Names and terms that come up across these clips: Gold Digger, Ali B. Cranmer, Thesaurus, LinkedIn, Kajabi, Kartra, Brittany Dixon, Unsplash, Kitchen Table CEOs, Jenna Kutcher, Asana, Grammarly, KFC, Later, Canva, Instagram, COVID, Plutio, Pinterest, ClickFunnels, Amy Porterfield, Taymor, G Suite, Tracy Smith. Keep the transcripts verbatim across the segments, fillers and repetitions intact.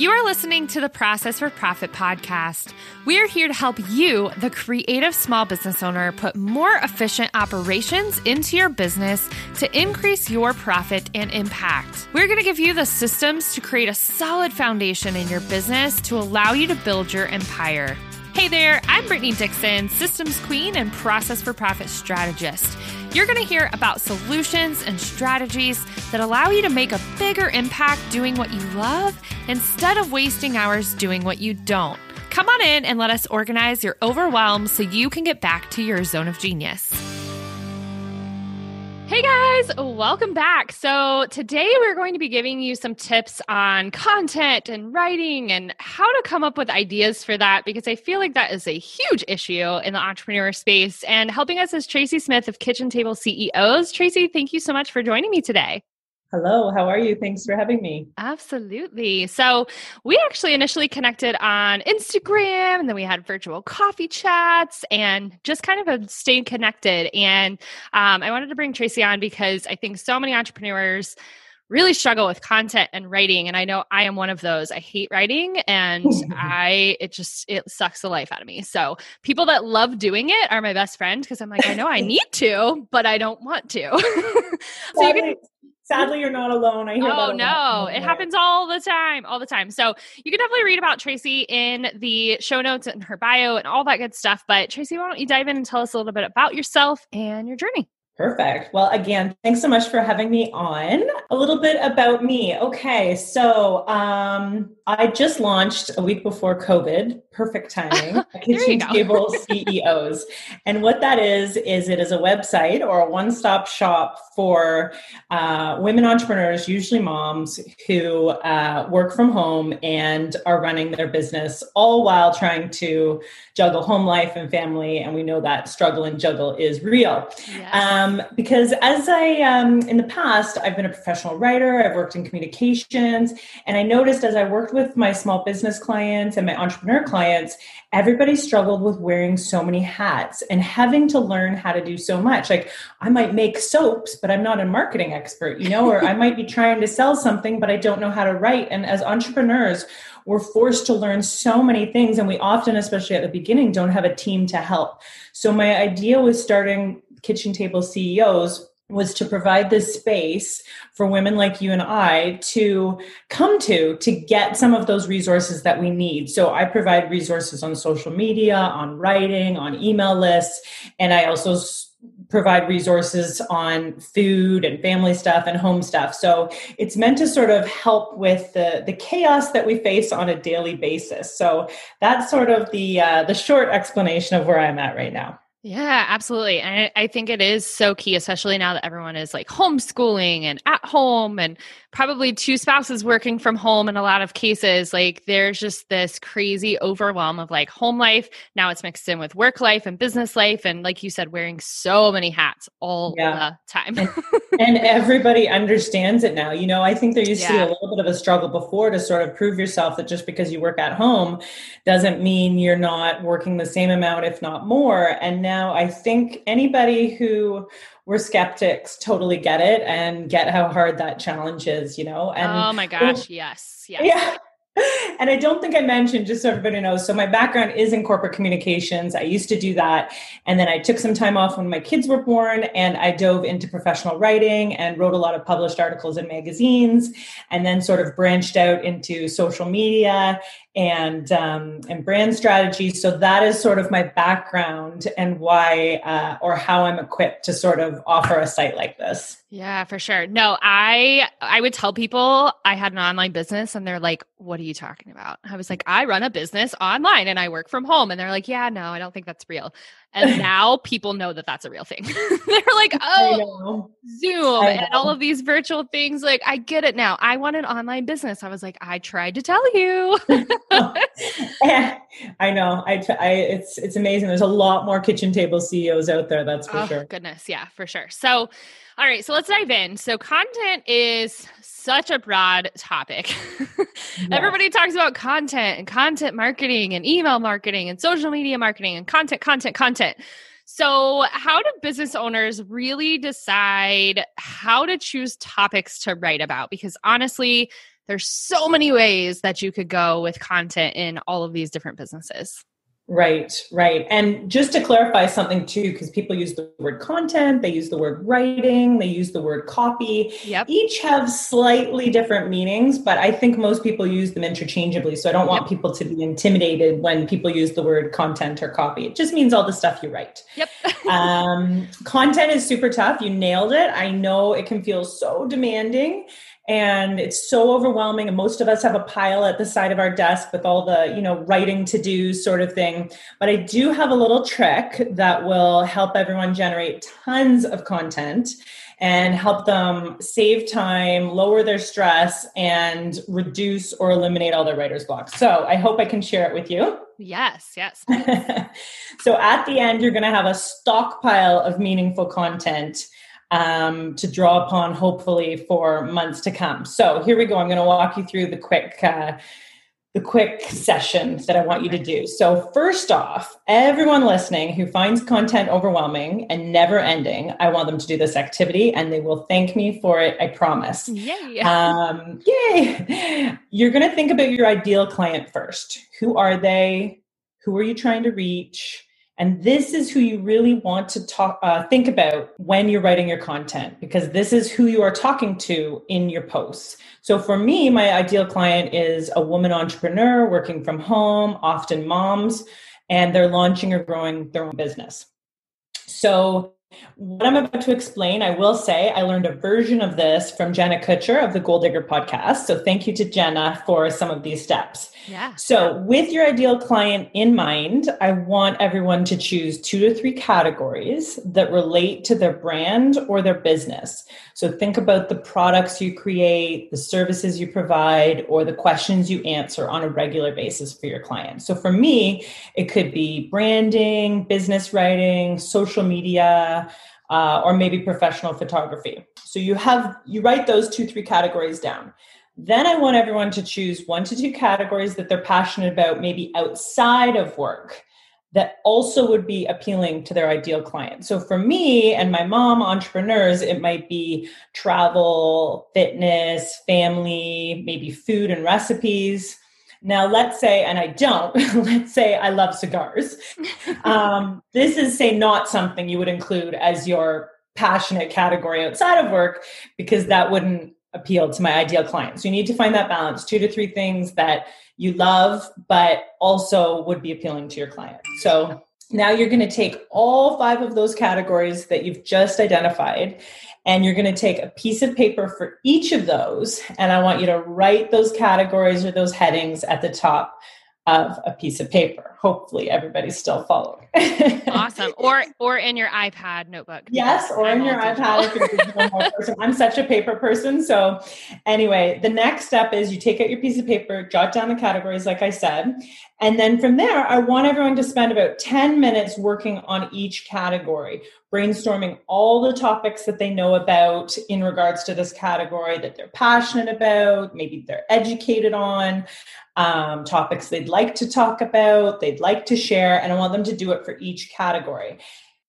You are listening to the Process for Profit podcast. We are here to help you, the creative small business owner, put more efficient operations into your business to increase your profit and impact. We're going to give you the systems to create a solid foundation in your business to allow you to build your empire. Hey there, I'm Brittany Dixon, Systems Queen and Process for Profit Strategist. You're going to hear about solutions and strategies that allow you to make a bigger impact doing what you love instead of wasting hours doing what you don't. Come on in and let us organize your overwhelm so you can get back to your zone of genius. Hey guys, welcome back. So today we're going to be giving you some tips on content and writing and how to come up with ideas for that, because I feel like that is a huge issue in the entrepreneur space. And helping us is Tracy Smith of Kitchen Table C E Os. Tracy, thank you so much for joining me today. Hello, how are you? Thanks for having me. Absolutely. So we actually initially connected on Instagram, and then we had virtual coffee chats and just kind of stayed connected. And um, I wanted to bring Tracy on because I think so many entrepreneurs really struggle with content and writing. And I know I am one of those. I hate writing and I, it just, it sucks the life out of me. So people that love doing it are my best friend, because I'm like, I know I need to, but I don't want to. So you can, sadly, you're not alone. I hear oh, that. Oh no, it happens all the time, all the time. So you can definitely read about Tracy in the show notes and her bio and all that good stuff. But Tracy, why don't you dive in and tell us a little bit about yourself and your journey? Perfect. Well, again, thanks so much for having me on. A little bit about me. Okay. So um, I just launched a week before COVID. Perfect timing. Kitchen Table C E Os. And what that is, is it is a website or a one-stop shop for uh, women entrepreneurs, usually moms, who uh, work from home and are running their business, all while trying to juggle home life and family. And we know that struggle and juggle is real. Yes. Um, Um, because as I, um, in the past, I've been a professional writer, I've worked in communications, and I noticed as I worked with my small business clients and my entrepreneur clients, everybody struggled with wearing so many hats and having to learn how to do so much. Like I might make soaps, but I'm not a marketing expert, you know, or I might be trying to sell something, but I don't know how to write. And as entrepreneurs, we're forced to learn so many things. And we often, especially at the beginning, don't have a team to help. So my idea was starting Kitchen Table C E Os was to provide this space for women like you and I to come to, to get some of those resources that we need. So I provide resources on social media, on writing, on email lists, and I also provide resources on food and family stuff and home stuff. So it's meant to sort of help with the, the chaos that we face on a daily basis. So that's sort of the uh, the short explanation of where I'm at right now. Yeah, absolutely. And I think it is so key, especially now that everyone is like homeschooling and at home and probably two spouses working from home in a lot of cases. Like there's just this crazy overwhelm of like home life. Now it's mixed in with work life and business life. And like you said, wearing so many hats all yeah. the time. and, and everybody understands it now. You know, I think there used yeah. to be a little bit of a struggle before to sort of prove yourself that just because you work at home doesn't mean you're not working the same amount, if not more. And now I think anybody who were skeptics totally get it and get how hard that challenge is, you know? And oh my gosh. It, yes. yes. Yeah. And I don't think I mentioned, just so everybody knows, so my background is in corporate communications. I used to do that. And then I took some time off when my kids were born and I dove into professional writing and wrote a lot of published articles in magazines and then sort of branched out into social media and um, and brand strategy. So that is sort of my background and why uh, or how I'm equipped to sort of offer a site like this. Yeah, for sure. No, I I would tell people I had an online business and they're like, what are you talking about? I was like, I run a business online and I work from home. And they're like, yeah, no, I don't think that's real. And now people know that that's a real thing. They're like, oh, Zoom and all of these virtual things. Like, I get it now. I want an online business. I was like, I tried to tell you. I know. I, I, it's, it's amazing. There's a lot more Kitchen Table C E Os out there. That's for oh, sure. Goodness. Yeah, for sure. So, all right. So let's dive in. So content is such a broad topic. Yeah. Everybody talks about content and content marketing and email marketing and social media marketing and content, content, content. So how do business owners really decide how to choose topics to write about? Because honestly, there's so many ways that you could go with content in all of these different businesses. Right, right. And just to clarify something too, because people use the word content, they use the word writing, they use the word copy. Yep. Each have slightly different meanings, but I think most people use them interchangeably. So I don't want yep. people to be intimidated when people use the word content or copy. It just means all the stuff you write. Yep. um, content is super tough. You nailed it. I know it can feel so demanding. And it's so overwhelming. And most of us have a pile at the side of our desk with all the, you know, writing to do sort of thing. But I do have a little trick that will help everyone generate tons of content and help them save time, lower their stress, and reduce or eliminate all their writer's block. So I hope I can share it with you. Yes, yes. So at the end, you're going to have a stockpile of meaningful content Um, to draw upon, hopefully, for months to come. So here we go. I'm going to walk you through the quick, uh, the quick session that I want you to do. So first off, everyone listening who finds content overwhelming and never ending, I want them to do this activity, and they will thank me for it. I promise. Yay! Um, yay! You're going to think about your ideal client first. Who are they? Who are you trying to reach? And this is who you really want to talk, uh, think about when you're writing your content, because this is who you are talking to in your posts. So for me, my ideal client is a woman entrepreneur working from home, often moms, and they're launching or growing their own business. So what I'm about to explain, I will say I learned a version of this from Jenna Kutcher of the Gold Digger podcast. So thank you to Jenna for some of these steps. Yeah. So with your ideal client in mind, I want everyone to choose two to three categories that relate to their brand or their business. So think about the products you create, the services you provide, or the questions you answer on a regular basis for your clients. So for me, it could be branding, business writing, social media, Uh, or maybe professional photography. So you have, you write those two, three categories down. Then I want everyone to choose one to two categories that they're passionate about, maybe outside of work, that also would be appealing to their ideal client. So for me and my mom entrepreneurs, it might be travel, fitness, family, maybe food and recipes. Now, let's say, and I don't, let's say I love cigars. Um, this is, say, not something you would include as your passionate category outside of work, because that wouldn't appeal to my ideal client. So you need to find that balance, two to three things that you love, but also would be appealing to your client. So now you're going to take all five of those categories that you've just identified, and you're going to take a piece of paper for each of those. And I want you to write those categories or those headings at the top of a piece of paper. Hopefully everybody's still following. Awesome. Or, or in your iPad notebook. Yes. Or I'm in your iPad. If you're a digital person. I'm such a paper person. So anyway, the next step is you take out your piece of paper, jot down the categories, like I said. And then from there, I want everyone to spend about ten minutes working on each category, brainstorming all the topics that they know about in regards to this category that they're passionate about, maybe they're educated on, um, topics they'd like to talk about, they'd like to share, and I want them to do it for each category.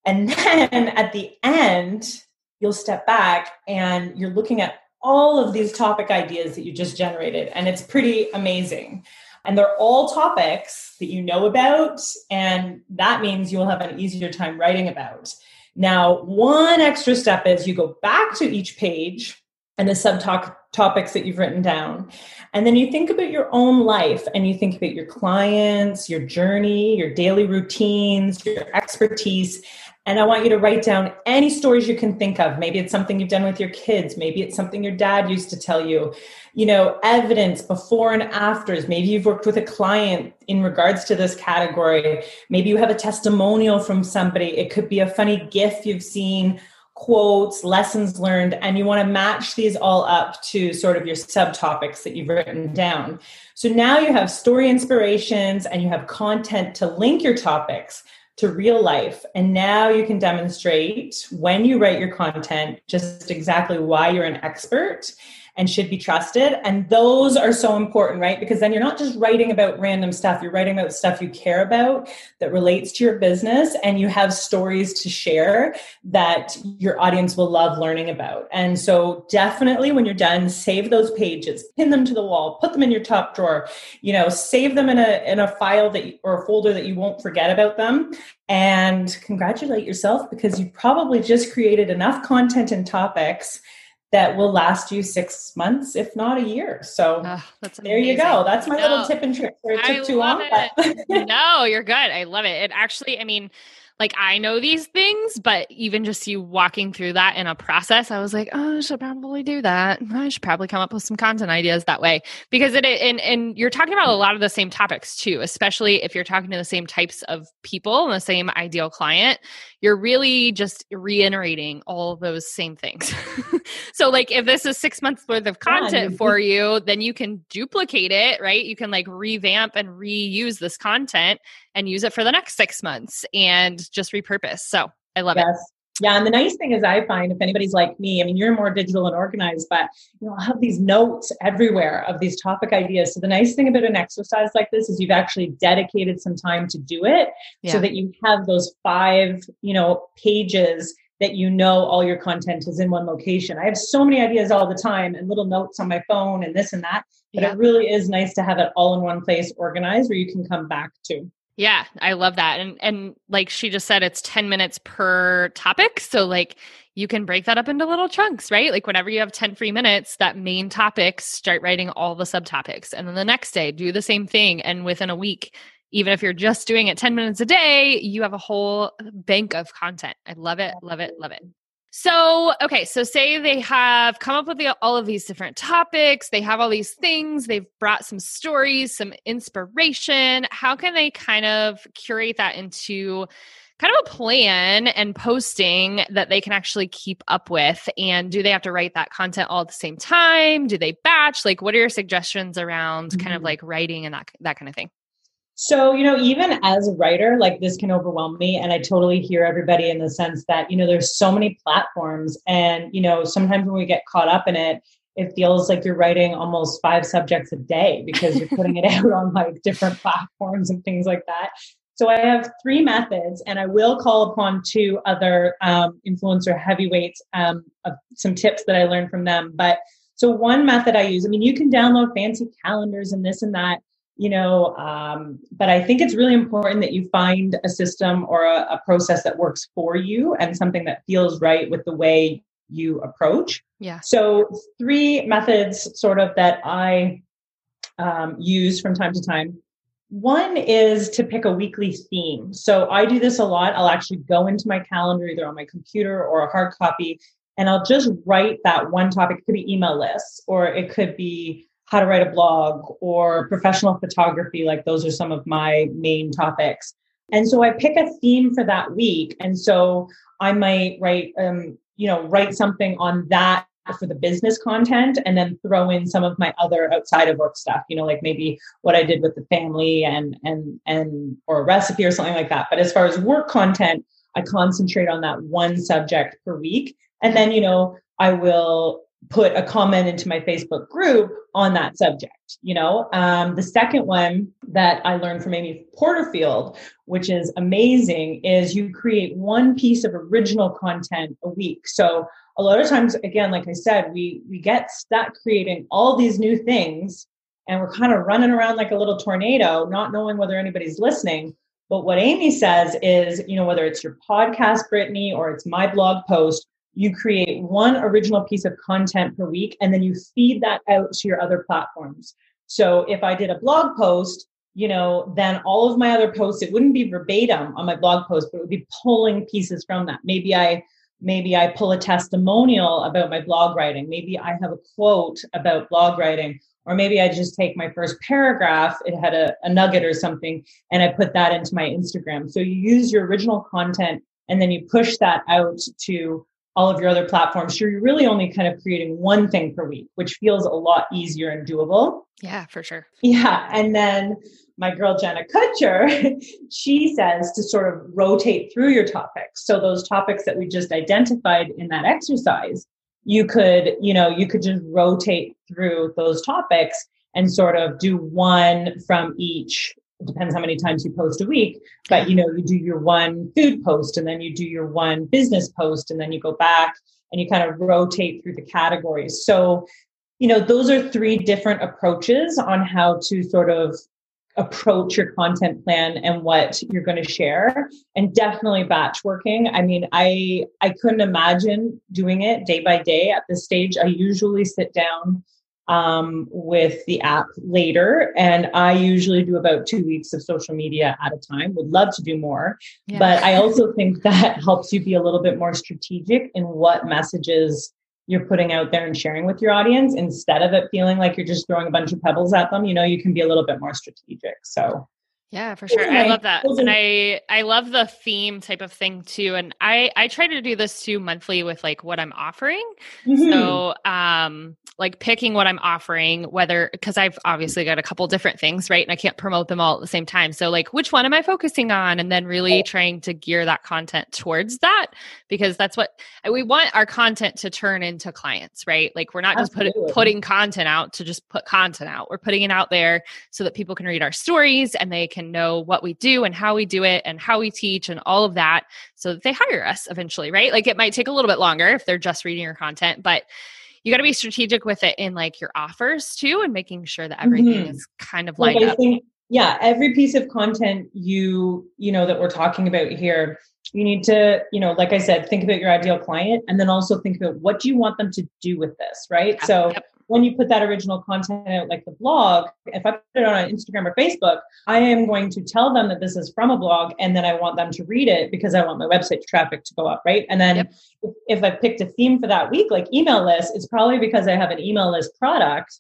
And then at the end, you'll step back and you're looking at all of these topic ideas that you just generated, and it's pretty amazing. And they're all topics that you know about, and that means you'll have an easier time writing about. Now, one extra step is you go back to each page and the subtopics topics that you've written down. And then you think about your own life, and you think about your clients, your journey, your daily routines, your expertise. And I want you to write down any stories you can think of. Maybe it's something you've done with your kids. Maybe it's something your dad used to tell you, you know, evidence, before and afters. Maybe you've worked with a client in regards to this category. Maybe you have a testimonial from somebody. It could be a funny GIF you've seen, quotes, lessons learned, and you want to match these all up to sort of your subtopics that you've written down. So now you have story inspirations and you have content to link your topics to real life. And now you can demonstrate when you write your content, just exactly why you're an expert and should be trusted. And those are so important, right? Because then you're not just writing about random stuff. You're writing about stuff you care about that relates to your business, and you have stories to share that your audience will love learning about. And so definitely when you're done, save those pages, pin them to the wall, put them in your top drawer, you know, save them in a, in a file that you, or a folder that you won't forget about them, and congratulate yourself because you probably just created enough content and topics that will last you six months, if not a year. So oh, there you go. That's my no, little tip and trick. Sorry, it took I too long. But no, you're good. I love it. It actually, I mean, like I know these things, but even just you walking through that in a process, I was like, oh, I should probably do that. I should probably come up with some content ideas that way, because it, and, and you're talking about a lot of the same topics too, especially if you're talking to the same types of people and the same ideal client, you're really just reiterating all those same things. So like if this is six months worth of content yeah. for you, then you can duplicate it, right? You can like revamp and reuse this content and use it for the next six months and just repurpose. So I love yes. it. Yeah. And the nice thing is I find if anybody's like me, I mean, you're more digital and organized, but you know, I'll have these notes everywhere of these topic ideas. So the nice thing about an exercise like this is you've actually dedicated some time to do it yeah. so that you have those five, you know, pages that you know all your content is in one location. I have so many ideas all the time and little notes on my phone and this and that, but yeah. it really is nice to have it all in one place organized where you can come back to. Yeah, I love that. And and like she just said, it's ten minutes per topic. So like you can break that up into little chunks, right? Like whenever you have ten free minutes, that main topic, start writing all the subtopics. And then the next day, do the same thing. And within a week, even if you're just doing it ten minutes a day, you have a whole bank of content. I love it, love it, love it. So, okay. So say they have come up with the, all of these different topics. They have all these things. They've brought some stories, some inspiration. How can they kind of curate that into kind of a plan and posting that they can actually keep up with? And do they have to write that content all at the same time? Do they batch? Like, what are your suggestions around mm-hmm. kind of like writing and that, that kind of thing? So, you know, even as a writer, like this can overwhelm me. And I totally hear everybody in the sense that, you know, there's so many platforms and, you know, sometimes when we get caught up in it, it feels like you're writing almost five subjects a day because you're putting it out on like different platforms and things like that. So I have three methods, and I will call upon two other um, influencer heavyweights, um, of some tips that I learned from them. But so one method I use, I mean, you can download fancy calendars and this and that, you know, um, but I think it's really important that you find a system or a, a process that works for you and something that feels right with the way you approach. Yeah. So three methods sort of that I um, use from time to time. One is to pick a weekly theme. So I do this a lot. I'll actually go into my calendar, either on my computer or a hard copy, and I'll just write that one topic. It could be email lists, or it could be how to write a blog or professional photography. Like those are some of my main topics. And so I pick a theme for that week. And so I might write, um, you know, write something on that for the business content, and then throw in some of my other outside of work stuff, you know, like maybe what I did with the family and, and, and, or a recipe or something like that. But as far as work content, I concentrate on that one subject per week. And then, you know, I will put a comment into my Facebook group on that subject, you know. Um, the second one that I learned from Amy Porterfield, which is amazing, is you create one piece of original content a week. So a lot of times, again, like I said, we we get stuck creating all these new things, and we're kind of running around like a little tornado, not knowing whether anybody's listening. But what Amy says is, you know, whether it's your podcast, Brittany, or it's my blog post, you create one original piece of content per week, and then you feed that out to your other platforms. So if I did a blog post, you know, then all of my other posts, it wouldn't be verbatim on my blog post, but it would be pulling pieces from that. Maybe I, maybe I pull a testimonial about my blog writing. Maybe I have a quote about blog writing, or maybe I just take my first paragraph. It had a, a nugget or something, and I put that into my Instagram. So you use your original content, and then you push that out to all of your other platforms. So you're really only kind of creating one thing per week, which feels a lot easier and doable. Yeah, for sure. Yeah. And then my girl, Jenna Kutcher, she says to sort of rotate through your topics. So those topics that we just identified in that exercise, you could, you know, you could just rotate through those topics and sort of do one from each. It depends how many times you post a week, but you know, you do your one food post and then you do your one business post and then you go back and you kind of rotate through the categories. So, you know, those are three different approaches on how to sort of approach your content plan and what you're going to share. And definitely batch working. I mean, I, I couldn't imagine doing it day by day at this stage. I usually sit down Um, with the app Later. And I usually do about two weeks of social media at a time. Would love to do more. Yeah. But I also think that helps you be a little bit more strategic in what messages you're putting out there and sharing with your audience, instead of it feeling like you're just throwing a bunch of pebbles at them. You know, you can be a little bit more strategic. So yeah, for sure. I love that. And I, I love the theme type of thing too. And I, I try to do this too monthly with like what I'm offering. Mm-hmm. So, um, like picking what I'm offering, whether, cause I've obviously got a couple different things, right? And I can't promote them all at the same time. So like, which one am I focusing on? And then really trying to gear that content towards that, because that's what we want our content to turn into clients, right? Like we're not Absolutely. just put, putting content out to just put content out. We're putting it out there so that people can read our stories and they can and know what we do and how we do it and how we teach and all of that, so that they hire us eventually, right? Like it might take a little bit longer if they're just reading your content, but you got to be strategic with it in like your offers too, and making sure that everything mm-hmm. is kind of lined like up. Think, yeah. Every piece of content you, you know, that we're talking about here, you need to, you know, like I said, think about your ideal client and then also think about what do you want them to do with this, right? Yeah. So yep. when you put that original content out, like the blog, if I put it on Instagram or Facebook, I am going to tell them that this is from a blog and then I want them to read it because I want my website traffic to go up, right? And then yep. if, if I picked a theme for that week, like email list, it's probably because I have an email list product,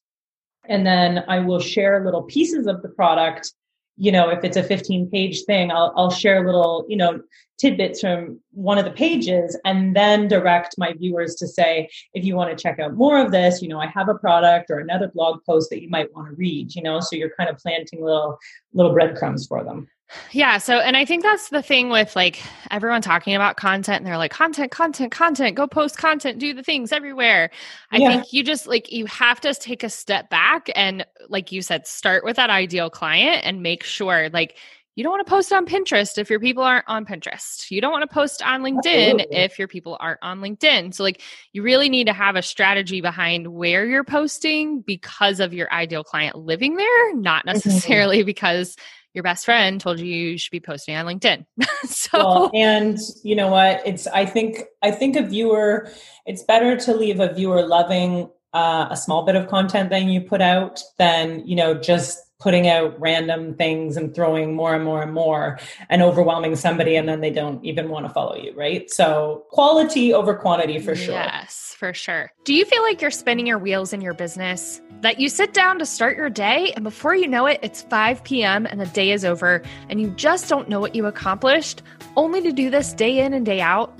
and then I will share little pieces of the product. You know, if it's a fifteen page thing, I'll, I'll share little, you know, tidbits from one of the pages and then direct my viewers to say, if you want to check out more of this, you know, I have a product or another blog post that you might want to read, you know, so you're kind of planting little, little breadcrumbs for them. Yeah. So, and I think that's the thing with like everyone talking about content and they're like, content, content, content, go post content, do the things everywhere. I yeah. think you just like, you have to take a step back and like you said, start with that ideal client and make sure like, you don't want to post on Pinterest if your people aren't on Pinterest. You don't want to post on LinkedIn Absolutely. if your people aren't on LinkedIn. So like you really need to have a strategy behind where you're posting because of your ideal client living there, not necessarily mm-hmm. because your best friend told you you should be posting on LinkedIn. so, well, and you know what? It's, I think, I think a viewer, it's better to leave a viewer loving uh, a small bit of content than you put out than, you know, just putting out random things and throwing more and more and more and overwhelming somebody. And then they don't even want to follow you. Right. So quality over quantity for sure. Yes, for sure. Do you feel like you're spinning your wheels in your business? That you sit down to start your day and before you know it, it's five p.m. and the day is over and you just don't know what you accomplished, only to do this day in and day out?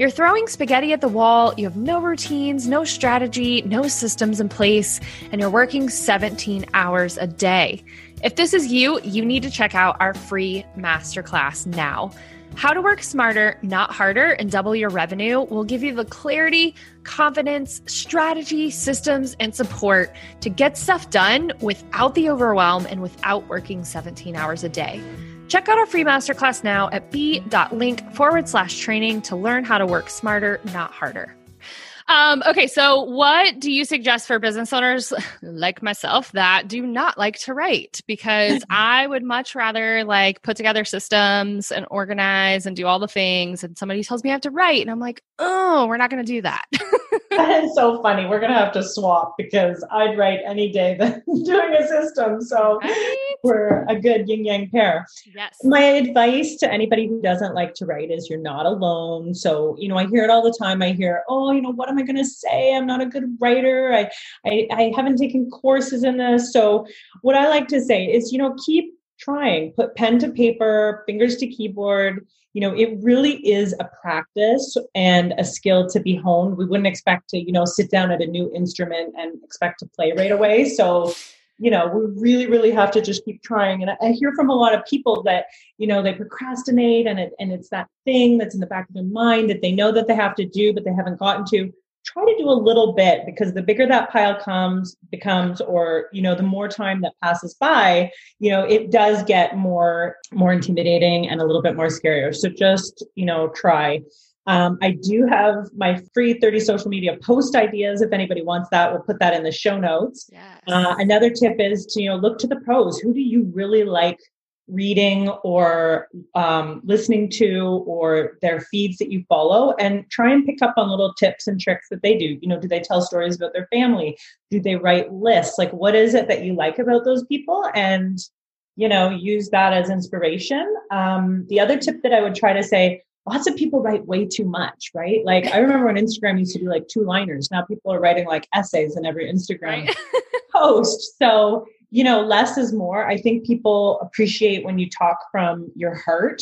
You're throwing spaghetti at the wall, you have no routines, no strategy, no systems in place, and you're working seventeen hours a day. If this is you, you need to check out our free masterclass now. How to Work Smarter, Not Harder, and Double Your Revenue will give you the clarity, confidence, strategy, systems, and support to get stuff done without the overwhelm and without working seventeen hours a day. Check out our free masterclass now at b.link forward slash training to learn how to work smarter, not harder. Um, okay, so what do you suggest for business owners like myself that do not like to write? Because I would much rather like put together systems and organize and do all the things. And somebody tells me I have to write and I'm like, oh, we're not going to do that. That is so funny. We're going to have to swap because I'd write any day than doing a system. So right? We're a good yin-yang pair. Yes. My advice to anybody who doesn't like to write is you're not alone. So, you know, I hear it all the time. I hear, oh, you know, what am I going to say? I'm not a good writer. I, I, I haven't taken courses in this. So what I like to say is, you know, keep trying, put pen to paper, fingers to keyboard. You know, it really is a practice and a skill to be honed. We wouldn't expect to, you know, sit down at a new instrument and expect to play right away. So, you know, we really, really have to just keep trying. And I, I hear from a lot of people that, you know, they procrastinate and it, and it's that thing that's in the back of their mind that they know that they have to do, but they haven't gotten to. try to do a little bit, because the bigger that pile comes becomes, or, you know, the more time that passes by, you know, it does get more, more intimidating and a little bit more scarier. So just, you know, try. Um, I do have my free thirty social media post ideas. If anybody wants that, we'll put that in the show notes. Yes. Uh, another tip is to, you know, look to the pros. Who do you really like reading or um, listening to, or their feeds that you follow, and try and pick up on little tips and tricks that they do. You know, do they tell stories about their family? Do they write lists? Like, what is it that you like about those people? And, you know, use that as inspiration. Um, the other tip that I would try to say, lots of people write way too much, right? Like, I remember when Instagram used to do like two liners. Now people are writing like essays in every Instagram right. post. So, you know, less is more. I think people appreciate when you talk from your heart.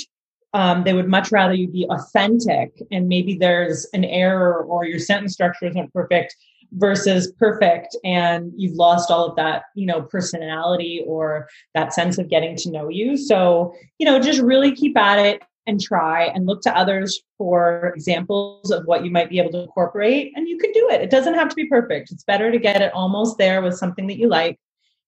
Um, they would much rather you be authentic, and maybe there's an error or your sentence structure isn't perfect versus perfect, and you've lost all of that, you know, personality or that sense of getting to know you. So, you know, just really keep at it and try, and look to others for examples of what you might be able to incorporate, and you can do it. It doesn't have to be perfect. It's better to get it almost there with something that you like,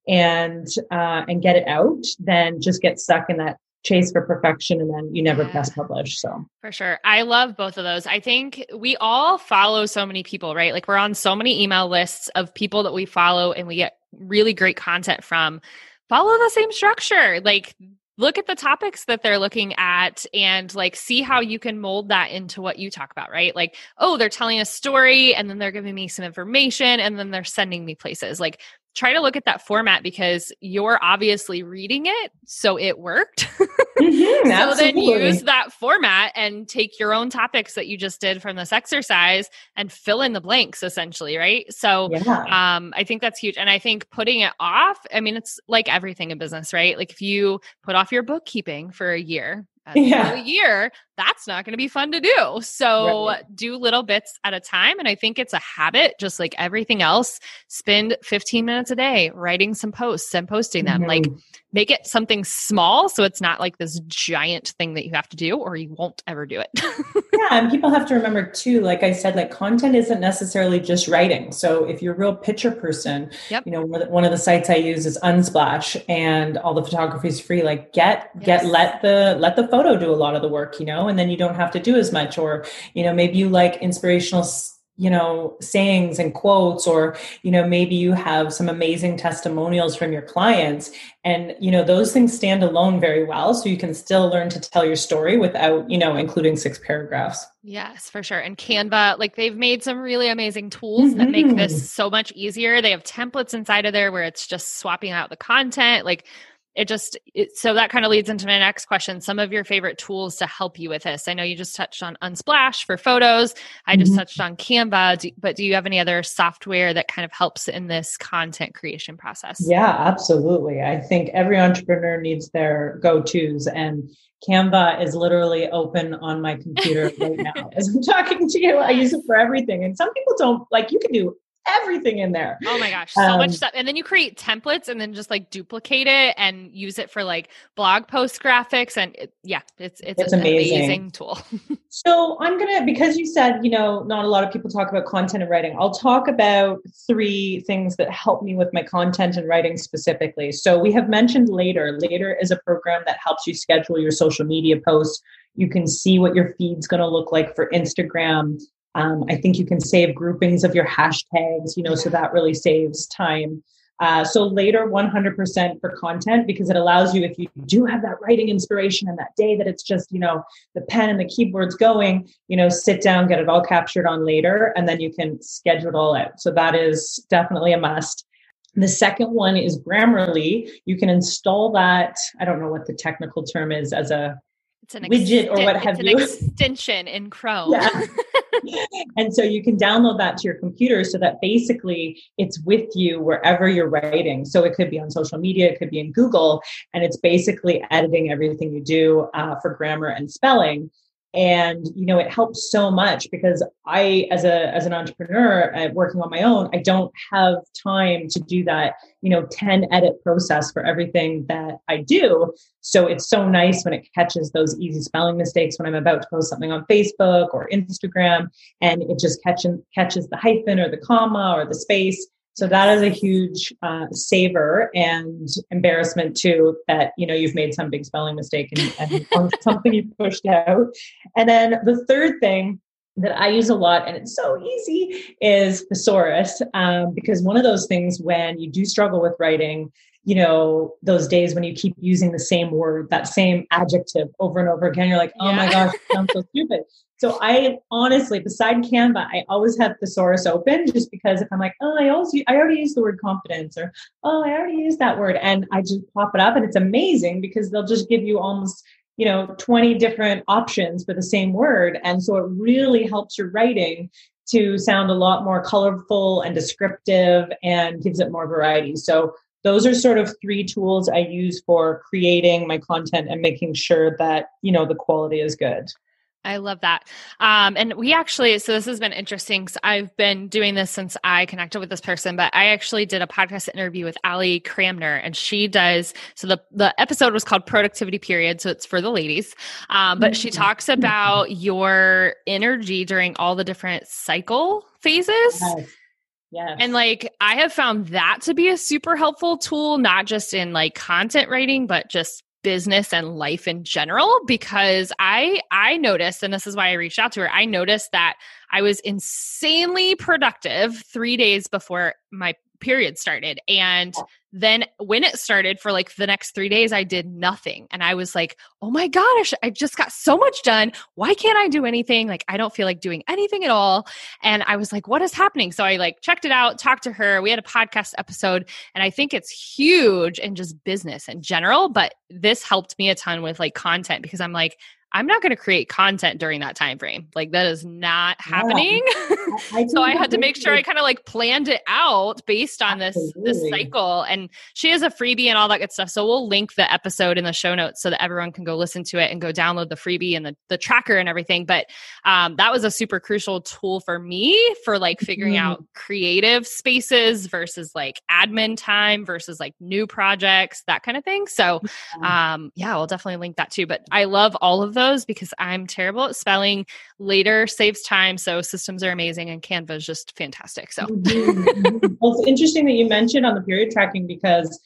and uh, and get it out, then just get stuck in that chase for perfection, and then you never yeah. press publish. So for sure. I love both of those. I think we all follow so many people, right? Like, we're on so many email lists of people that we follow and we get really great content from. Follow the same structure. Like, look at the topics that they're looking at, and like, see how you can mold that into what you talk about, right? Like, oh, they're telling a story, and then they're giving me some information, and then they're sending me places. Like, try to look at that format, because you're obviously reading it, so it worked. Mm-hmm, so absolutely. Then use that format and take your own topics that you just did from this exercise and fill in the blanks, essentially, right? So yeah. um, I think that's huge. And I think putting it off, I mean, it's like everything in business, right? Like, if you put off your bookkeeping for a year, yeah. a year, that's not going to be fun to do. So right. do little bits at a time. And I think it's a habit, just like everything else. Spend fifteen minutes a day writing some posts and posting them. Mm-hmm. Like, make it something small, so it's not like this giant thing that you have to do, or you won't ever do it. Yeah. And people have to remember too, like I said, like, content isn't necessarily just writing. So if you're a real picture person, yep. you know, one of the sites I use is Unsplash, and all the photography is free. Like, get, yes. get, let the, let the photo do a lot of the work, you know, and then you don't have to do as much. Or, you know, maybe you like inspirational stuff, you know, sayings and quotes, or, you know, maybe you have some amazing testimonials from your clients, and, you know, those things stand alone very well. So you can still learn to tell your story without, you know, including six paragraphs. Yes, for sure. And Canva, like, they've made some really amazing tools mm-hmm. that make this so much easier. They have templates inside of there where it's just swapping out the content. Like, it just, it, so that kind of leads into my next question. Some of your favorite tools to help you with this. I know you just touched on Unsplash for photos. I just mm-hmm. touched on Canva, do, but do you have any other software that kind of helps in this content creation process? Yeah, absolutely. I think every entrepreneur needs their go-tos, and Canva is literally open on my computer right now. As I'm talking to you, I use it for everything. And some people don't, like, you can do everything in there. Oh my gosh. So um, much stuff. And then you create templates and then just like duplicate it and use it for like blog post graphics. And it, yeah, it's, it's, it's an amazing, amazing tool. So I'm going to, because you said, you know, not a lot of people talk about content and writing. I'll talk about three things that help me with my content and writing specifically. So we have mentioned Later. Later is a program that helps you schedule your social media posts. You can see what your feed's going to look like for Instagram. Um, I think you can save groupings of your hashtags, you know, so that really saves time. Uh, so Later, one hundred percent for content, because it allows you, if you do have that writing inspiration and that day that it's just, you know, the pen and the keyboard's going, you know, sit down, get it all captured on Later, and then you can schedule it all out. So that is definitely a must. The second one is Grammarly. You can install that. I don't know what the technical term is as a It's an widget exten- or what have it's an you. extension in Chrome. Yeah. And so you can download that to your computer so that basically it's with you wherever you're writing. So it could be on social media, it could be in Google, and it's basically editing everything you do uh, for grammar and spelling. And, you know, it helps so much because I, as a, as an entrepreneur uh, working on my own, I don't have time to do that, you know, ten edit process for everything that I do. So it's so nice when it catches those easy spelling mistakes when I'm about to post something on Facebook or Instagram, and it just catches, catches the hyphen or the comma or the space. So that is a huge uh, saver and embarrassment too, that, you know, you've made some big spelling mistake and, and something you pushed out. And then the third thing that I use a lot, and it's so easy, is Thesaurus. Um, because one of those things when you do struggle with writing, you know, those days when you keep using the same word, that same adjective over and over again, you're like, oh yeah. my gosh, I'm so stupid. So I honestly, beside Canva, I always have Thesaurus open just because if I'm like, oh, I always, I already used the word confidence, or, oh, I already used that word. And I just pop it up, and it's amazing because they'll just give you almost, you know, twenty different options for the same word. And so it really helps your writing to sound a lot more colorful and descriptive and gives it more variety. So those are sort of three tools I use for creating my content and making sure that, you know, the quality is good. I love that. Um, and we actually, so this has been interesting. So I've been doing this since I connected with this person, but I actually did a podcast interview with Ali Cranmer, and she does, so the, the episode was called Productivity Period. So it's for the ladies. Um, but she talks about your energy during all the different cycle phases. Yes. Yes. And like, I have found that to be a super helpful tool, not just in like content writing, but just business and life in general, because I, I noticed, and this is why I reached out to her. I noticed that I was insanely productive three days before my period started. And then when it started, for like the next three days, I did nothing. And I was like, oh my gosh, I just got so much done. Why can't I do anything? Like, I don't feel like doing anything at all. And I was like, what is happening? So I like checked it out, talked to her. We had a podcast episode, and I think it's huge in just business in general, but this helped me a ton with like content, because I'm like, I'm not going to create content during that time frame. Like, that is not happening. Yeah. I, I so I had to make sure I kind of like planned it out based on this, this cycle. And she has a freebie and all that good stuff. So we'll link the episode in the show notes so that everyone can go listen to it and go download the freebie and the, the tracker and everything. But um, that was a super crucial tool for me for like figuring mm-hmm. out creative spaces versus like admin time versus like new projects, that kind of thing. So um, yeah, we'll definitely link that too. But I love all of those because I'm terrible at spelling. Later saves time. So systems are amazing, and Canva is just fantastic. So mm-hmm. Well, it's interesting that you mentioned on the period tracking, because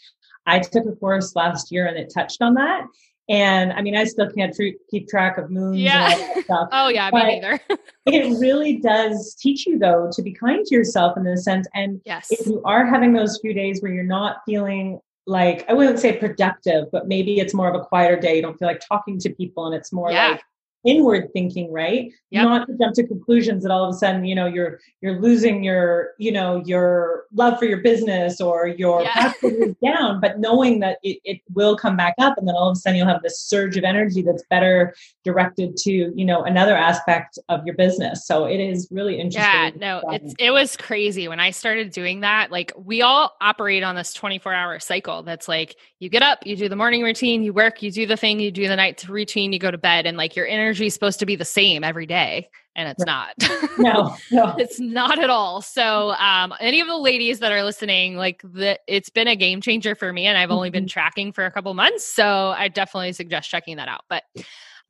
I took a course last year and it touched on that. And I mean, I still can't tr- keep track of moons yeah. and all that stuff. Oh yeah, me neither. It really does teach you though to be kind to yourself in this sense. And yes. if you are having those few days where you're not feeling like, I wouldn't say productive, but maybe it's more of a quieter day. You don't feel like talking to people, and it's more yeah. like inward thinking, right? Yep. Not to jump to conclusions that all of a sudden, you know, you're, you're losing your, you know, your love for your business or your yeah. practice down, but knowing that it, it will come back up. And then all of a sudden you'll have this surge of energy that's better directed to, you know, another aspect of your business. So it is really interesting. Yeah, no, it's, it was crazy when I started doing that. Like, we all operate on this twenty-four hour cycle. That's like, you get up, you do the morning routine, you work, you do the thing, you do the night routine, you go to bed, and like your energy is supposed to be the same every day, and it's not. No, no. It's not at all. So, um, any of the ladies that are listening, like the, it's been a game changer for me, and I've only mm-hmm. been tracking for a couple months. So I definitely suggest checking that out. But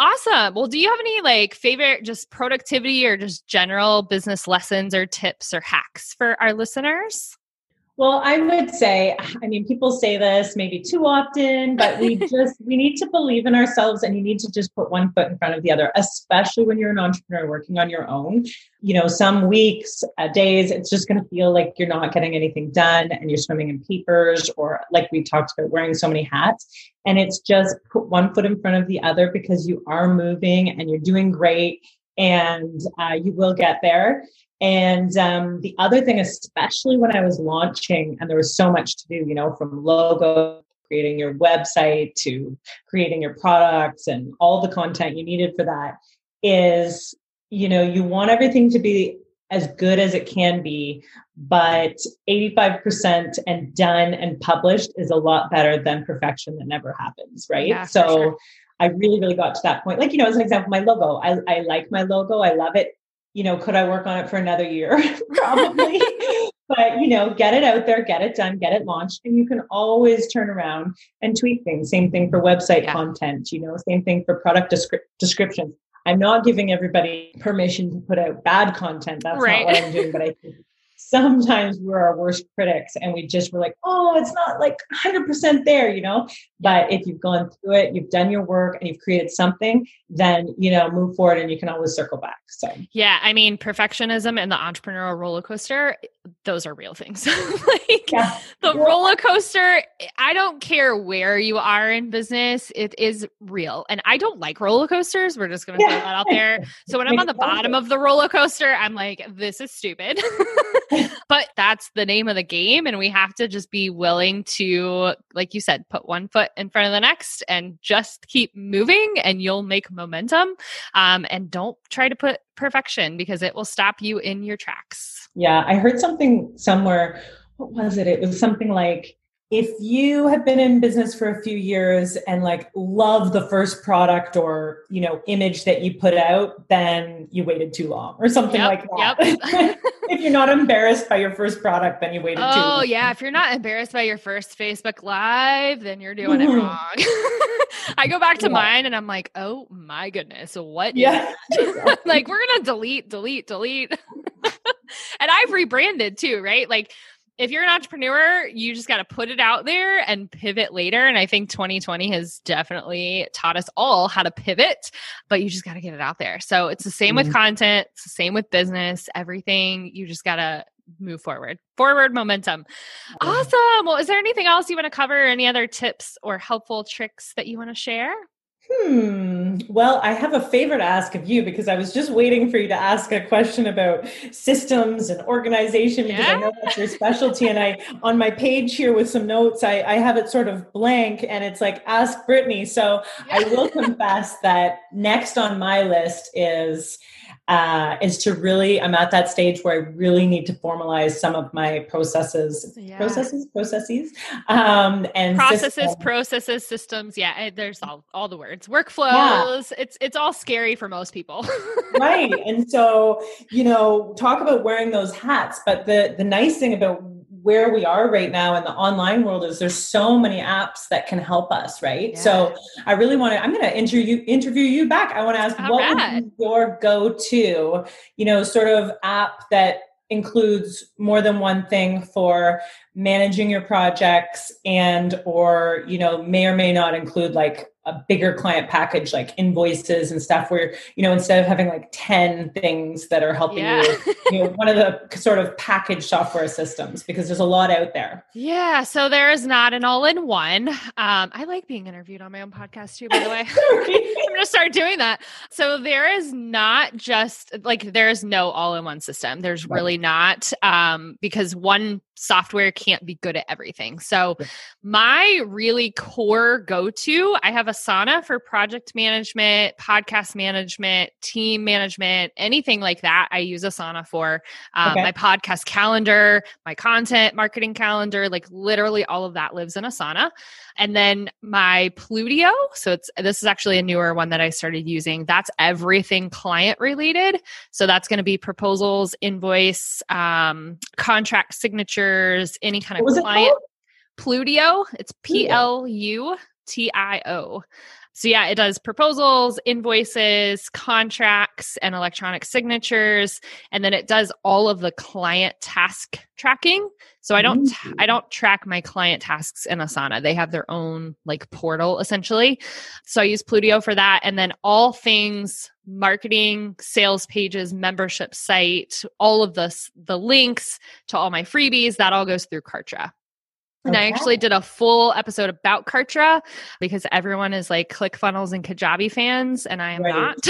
awesome. Well, do you have any like favorite just productivity or just general business lessons or tips or hacks for our listeners? Well, I would say, I mean, people say this maybe too often, but we just, we need to believe in ourselves, and you need to just put one foot in front of the other, especially when you're an entrepreneur working on your own. You know, some weeks, uh, days, it's just going to feel like you're not getting anything done and you're swimming in papers, or like we talked about, wearing so many hats. And it's just put one foot in front of the other, because you are moving and you're doing great, and uh, you will get there. And um, the other thing, especially when I was launching and there was so much to do, you know, from logo, creating your website, to creating your products and all the content you needed for that, is, you know, you want everything to be as good as it can be, but eighty-five percent and done and published is a lot better than perfection that never happens, right? Yeah, so sure. I really, really got to that point. Like, you know, as an example, my logo, I, I like my logo. I love it. You know, could I work on it for another year? Probably. But, you know, get it out there, get it done, get it launched. And you can always turn around and tweak things. Same thing for website yeah. content, you know, same thing for product descri- descriptions. I'm not giving everybody permission to put out bad content. That's right. not what I'm doing. But I think sometimes we're our worst critics and we just were like, oh, it's not like one hundred percent there, you know. But if you've gone through it, you've done your work and you've created something, then, you know, move forward and you can always circle back. So, yeah, I mean, perfectionism and the entrepreneurial roller coaster, those are real things. like yeah. the yeah. roller coaster, I don't care where you are in business, it is real. And I don't like roller coasters. We're just going to yeah. throw that out there. So when I'm on the bottom of the roller coaster, I'm like, this is stupid. But that's the name of the game. And we have to just be willing to, like you said, put one foot in front of the next and just keep moving and you'll make momentum. Um, and don't try to put perfection because it will stop you in your tracks. Yeah. I heard something somewhere. What was it? It was something like, if you have been in business for a few years and like love the first product or, you know, image that you put out, then you waited too long or something yep, like that. Yep. If you're not embarrassed by your first product, then you waited oh, too long. Oh yeah. If you're not embarrassed by your first Facebook Live, then you're doing it wrong. I go back to yeah. mine and I'm like, oh my goodness. What? Yeah. Like we're going to delete, delete, delete. And I've rebranded too, right? Like, if you're an entrepreneur, you just got to put it out there and pivot later. And I think twenty twenty has definitely taught us all how to pivot, but you just got to get it out there. So it's the same mm-hmm. with content. It's the same with business, everything. You just got to move forward, forward momentum. Yeah. Awesome. Well, is there anything else you want to cover? Any other tips or helpful tricks that you want to share? Hmm. Well, I have a favor to ask of you because I was just waiting for you to ask a question about systems and organization because yeah. I know that's your specialty. And I, on my page here with some notes, I, I have it sort of blank and it's like, ask Brittany. So yeah. I will confess that next on my list is, uh, is to really, I'm at that stage where I really need to formalize some of my processes, yeah. processes, processes, um, and processes, systems. processes, systems. Yeah. There's all, all the words. It's workflows. Yeah. It's it's all scary for most people. Right. And so, you know, talk about wearing those hats. But the the nice thing about where we are right now in the online world is there's so many apps that can help us, right? Yeah. So I really want to, I'm going to interview interview you back. I want to ask all what right. would be your go-to, you know, sort of app that includes more than one thing for managing your projects and, or, you know, may or may not include like a bigger client package, like invoices and stuff where, you know, instead of having like ten things that are helping yeah. you, you know, one of the sort of package software systems, because there's a lot out there. Yeah. So there is not an all-in-one. Um, I like being interviewed on my own podcast too, by the way. I'm going to start doing that. So there is not just like, there is no all-in-one system. There's right. really not, um, because one software can't be good at everything. So my really core go-to, I have Asana for project management, podcast management, team management, anything like that. I use Asana for um, okay. my podcast calendar, my content marketing calendar, like literally all of that lives in Asana. And then my Plutio. So it's, this is actually a newer one that I started using. That's everything client related. So that's going to be proposals, invoice, um, contract signature, any kind of client. Plutio. It's P L U T I O. So yeah, it does proposals, invoices, contracts, and electronic signatures. And then it does all of the client task tracking. So I don't, mm-hmm. I don't track my client tasks in Asana. They have their own like portal essentially. So I use Plutio for that. And then all things marketing, sales pages, membership site, all of this, the links to all my freebies, that all goes through Kartra. And okay. I actually did a full episode about Kartra because everyone is like ClickFunnels and Kajabi fans, and I am right. not.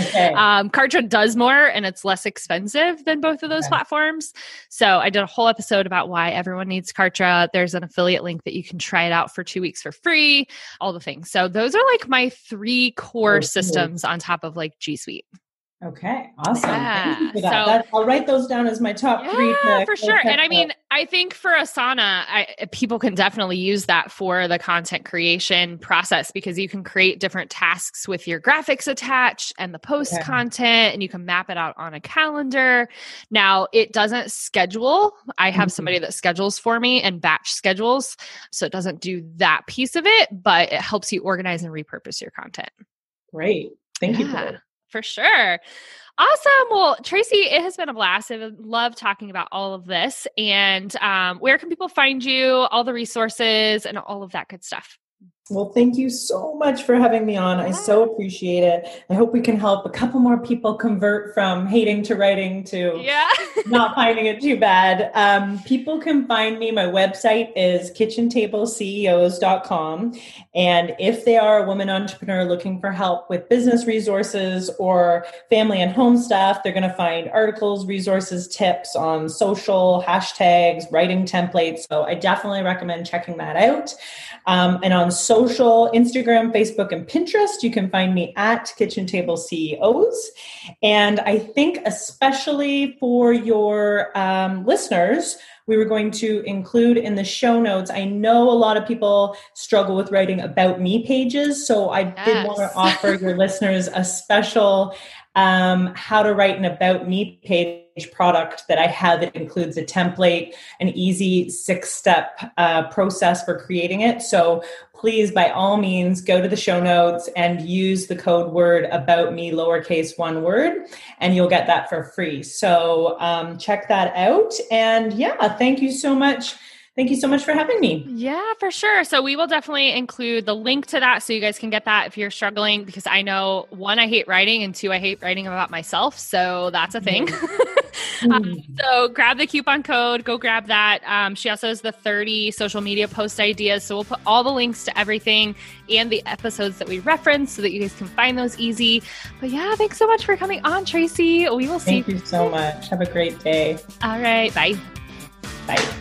okay. um, Kartra does more and it's less expensive than both of those okay. platforms. So I did a whole episode about why everyone needs Kartra. There's an affiliate link that you can try it out for two weeks for free, all the things. So those are like my three core oh, systems cool. on top of like G Suite. Okay. Awesome. Yeah. Thank you for that. So, that, I'll write those down as my top yeah, three. To, for sure. And I mean, I think for Asana, I, people can definitely use that for the content creation process, because you can create different tasks with your graphics attached and the post okay. content, and you can map it out on a calendar. Now, it doesn't schedule. I have mm-hmm. somebody that schedules for me and batch schedules. So it doesn't do that piece of it, but it helps you organize and repurpose your content. Great. Thank yeah. you for that. For sure. Awesome. Well, Tracy, it has been a blast. I love talking about all of this. And um, where can people find you, all the resources and all of that good stuff? Well, thank you so much for having me on. I so appreciate it. I hope we can help a couple more people convert from hating to writing to yeah. not finding it too bad. Um, people can find me. My website is kitchen table C E Os dot com. And if they are a woman entrepreneur looking for help with business resources or family and home stuff, they're going to find articles, resources, tips on social, hashtags, writing templates. So I definitely recommend checking that out. Um, and on social Social, Instagram, Facebook, and Pinterest, you can find me at Kitchen Table C E Os. And I think especially for your um, listeners, we were going to include in the show notes. I know a lot of people struggle with writing about me pages. So I yes. did want to offer your listeners a special um, how to write an about me page product that I have that includes a template, an easy six-step uh, process for creating it. So please, by all means, go to the show notes and use the code word about me, lowercase one word, and you'll get that for free. So um, check that out. And yeah, thank you so much. Thank you so much for having me. Yeah, for sure. So we will definitely include the link to that so you guys can get that if you're struggling, because I know, one, I hate writing, and two, I hate writing about myself. So that's a thing. Mm-hmm. um, so grab the coupon code, go grab that. Um, she also has the thirty social media post ideas. So we'll put all the links to everything and the episodes that we reference so that you guys can find those easy. But yeah, thanks so much for coming on, Tracy. We will see you. Thank you so much. Have a great day. All right. Bye. Bye.